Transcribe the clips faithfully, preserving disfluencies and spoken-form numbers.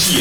Show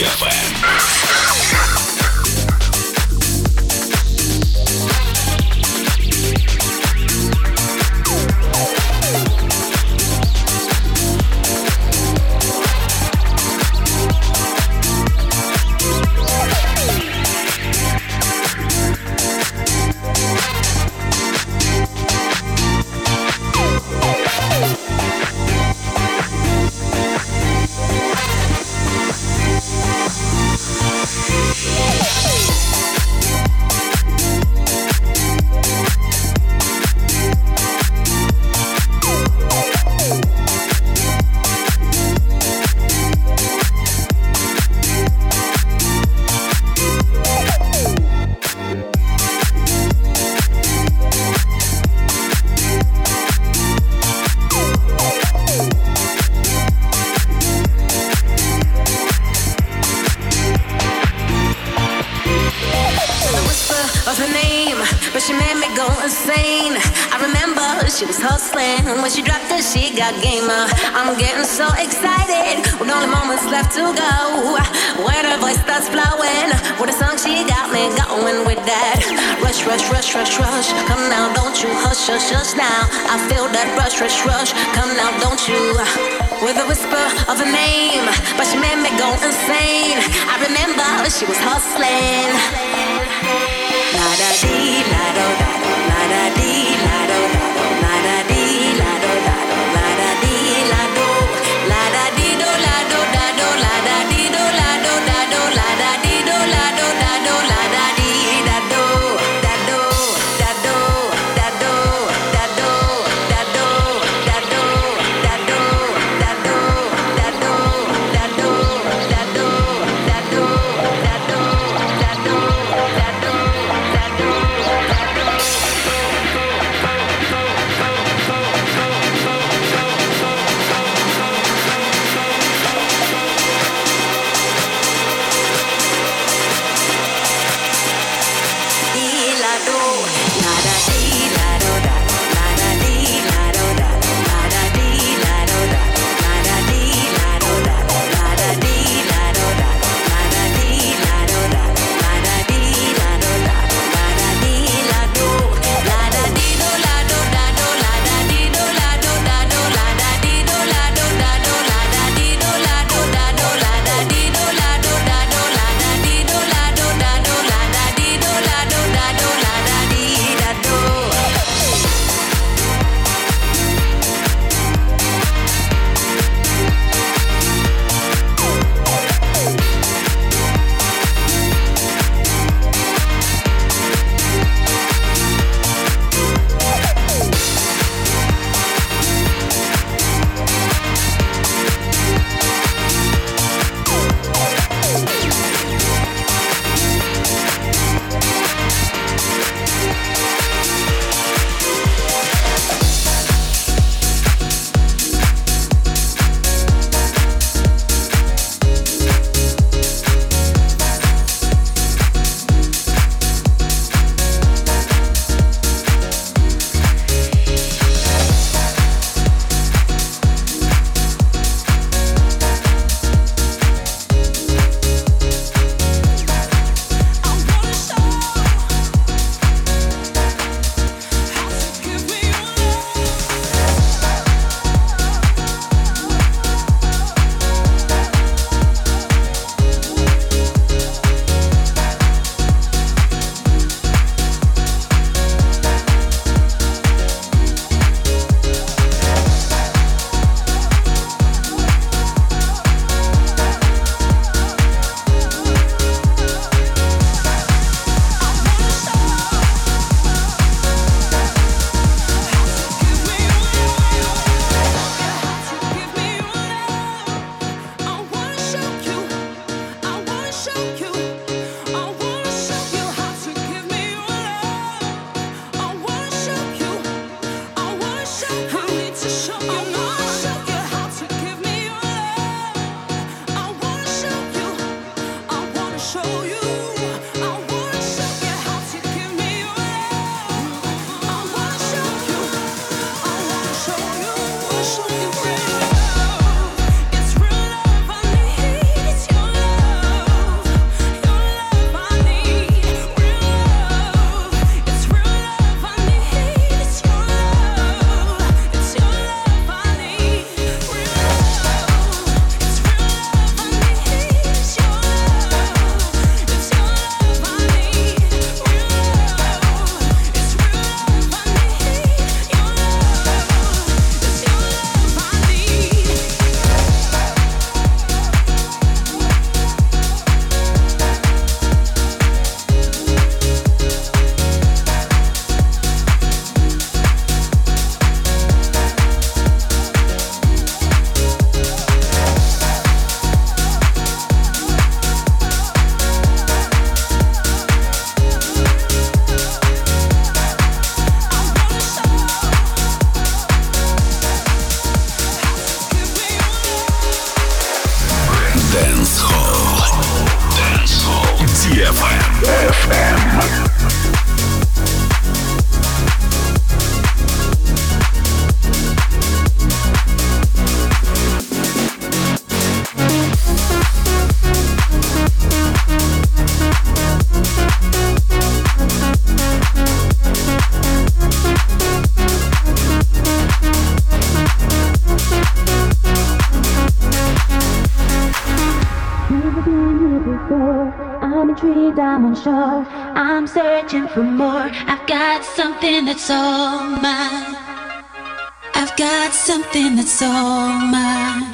you real love. It's real love I need. It's your love. Dance Hall. Dance Hall. ди эф эм. эф эм. I'm unsure, I'm searching for more. I've got something that's all mine. I've got something that's all mine.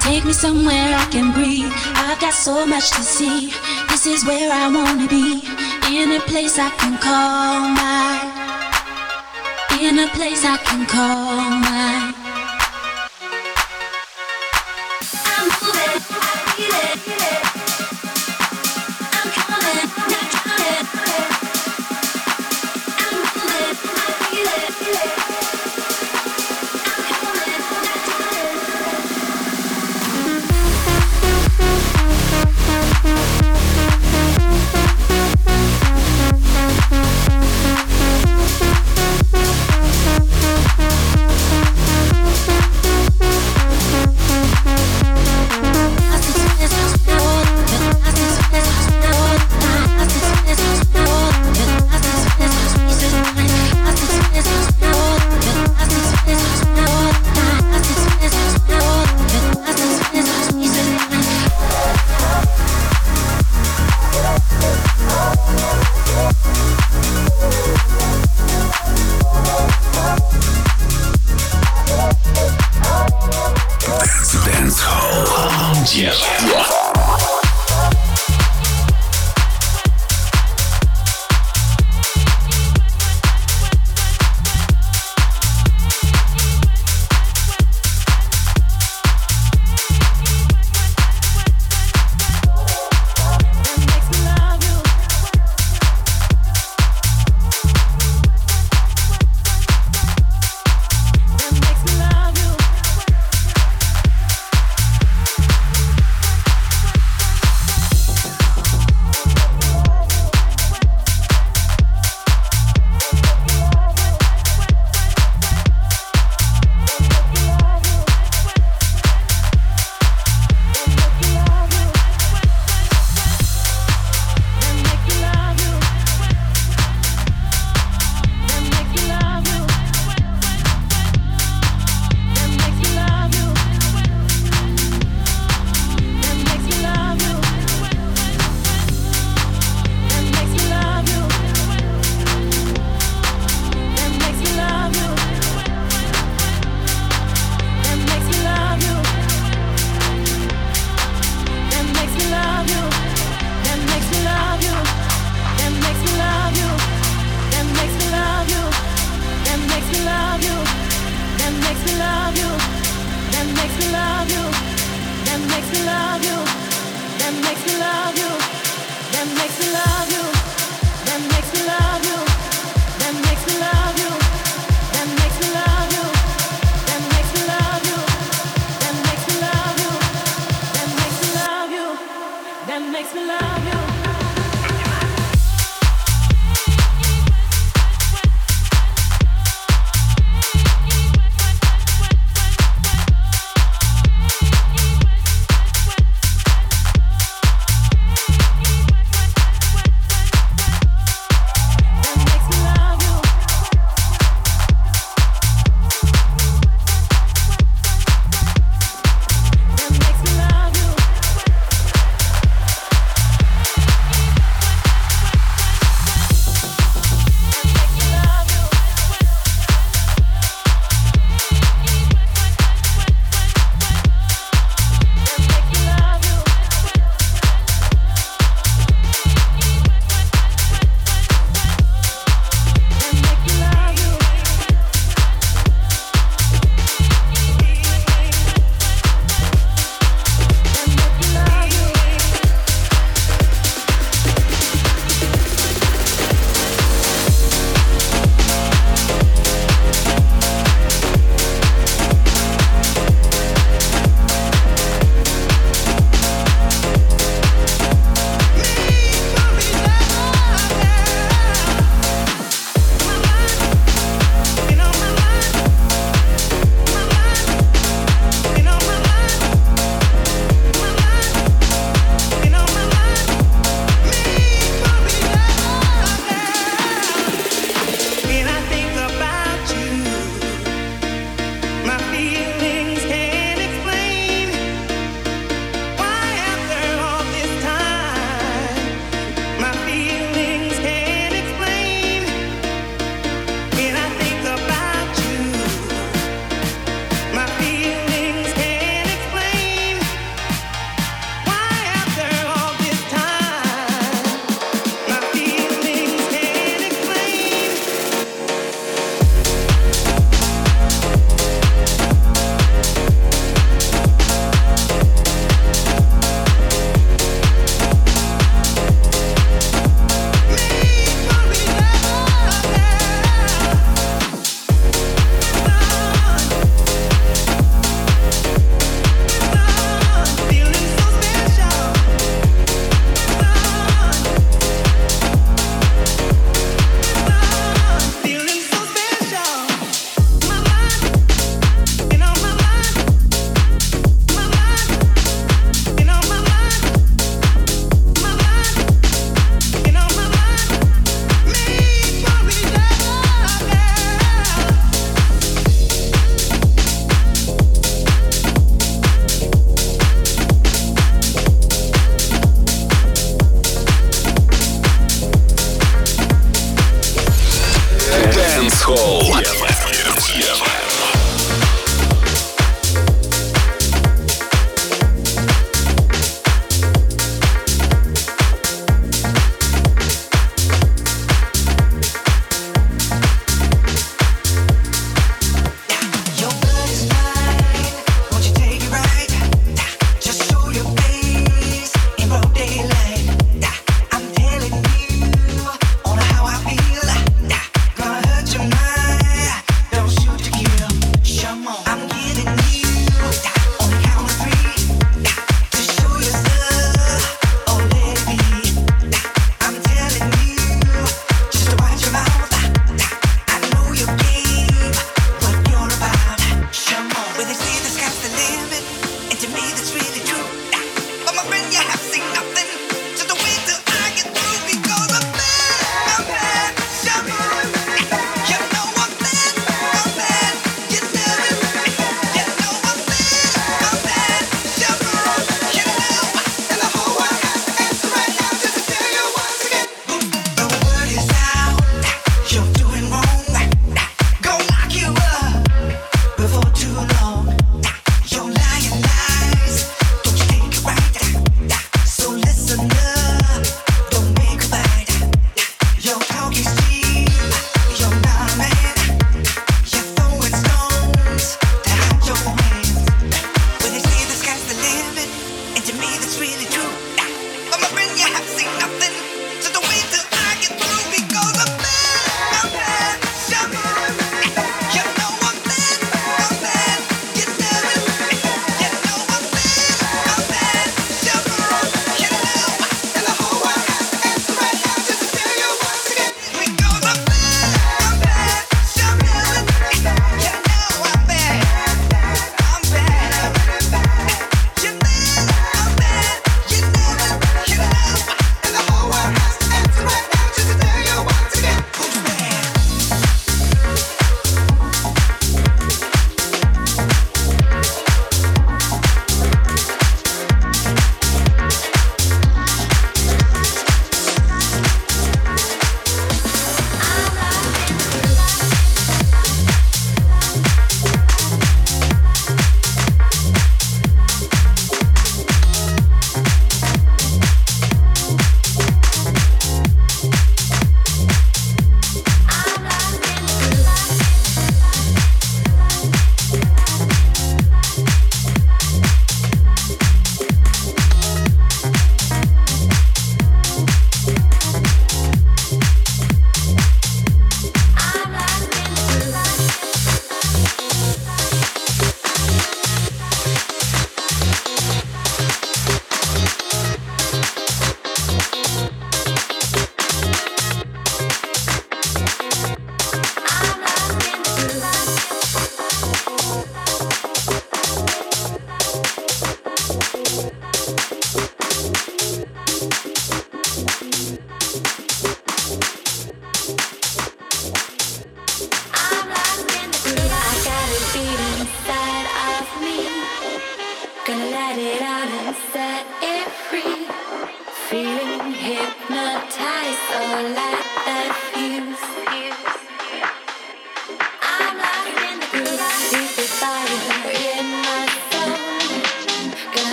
Take me somewhere I can breathe. I've got so much to see. This is where I wanna be. In a place I can call mine. In a place I can call mine. I'm moving, I feel it.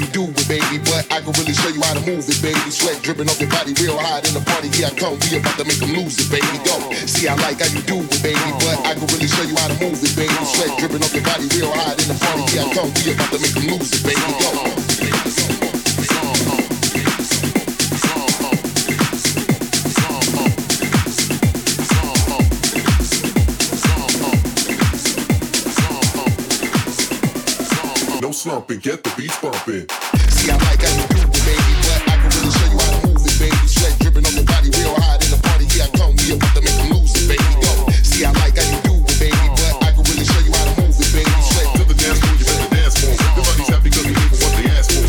me do it, baby. But I can really show you how to move it, baby. Sweat dripping off your body real hot in the party. Here I come, we about to make them lose it, baby. Go, see, I like how you do it, baby. But I can really show you how to move it, baby. Sweat dripping off your body real hot in the party. Here I come, we about to make them lose it, baby. Go. Slump and get the beats bumping. See, I like how you do it, baby, but I can really show you how to move it, baby. Sweat dripping on your body real hot in the party. Here I come, we about to make them lose it, baby. Go. See, I like how you do it, baby, but I can really show you how to move it, baby. Sweat to the dance floor, you better dance for. The buddies happy because they gave them what they asked for.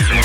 I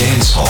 Dance Hall.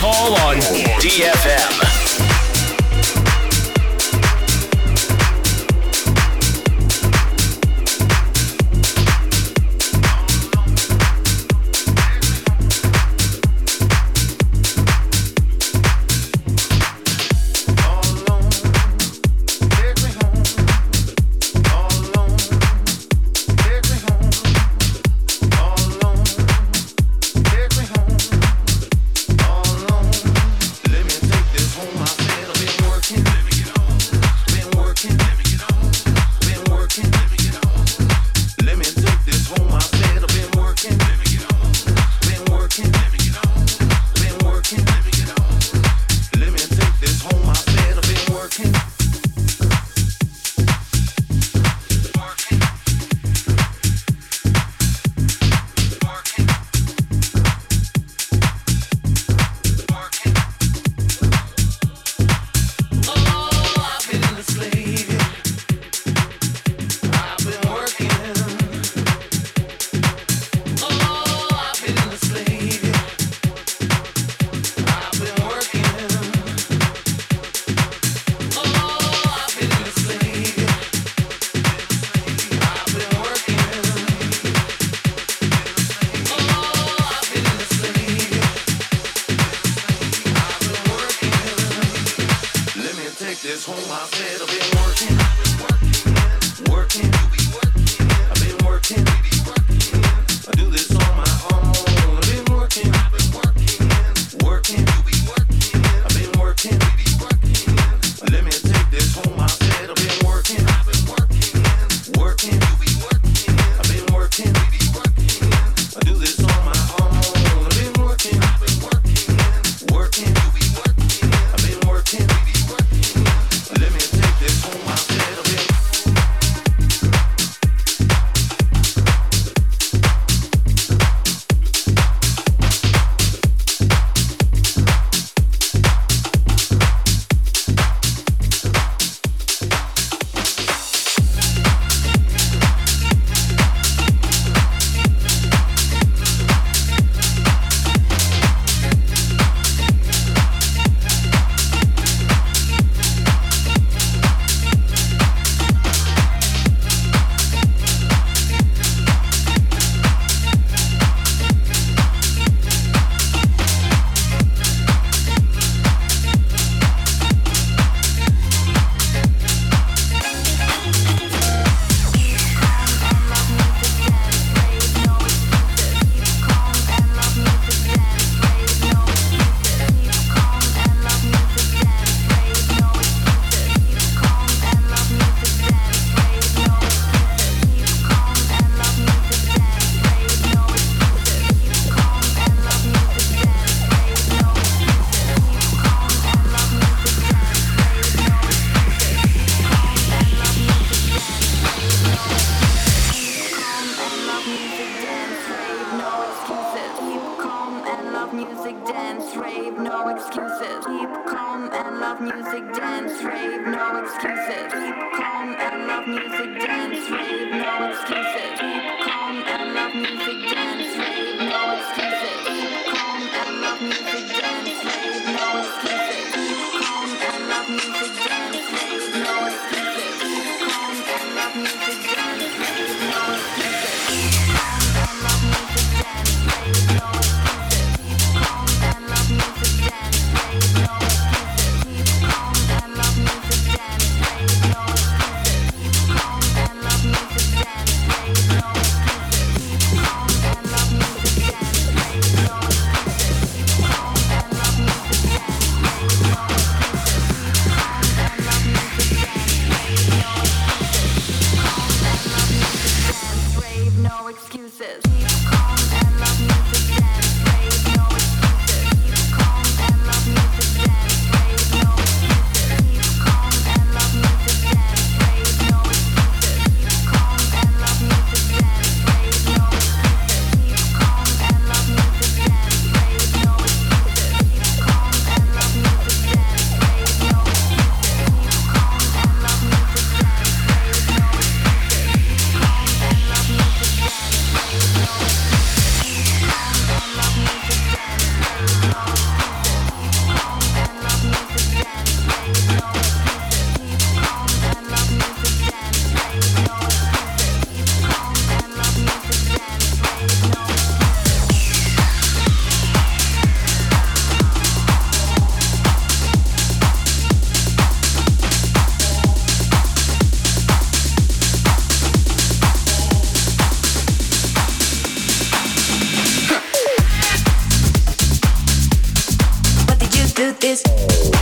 Dance Hall on D F M. We'll be right back. this.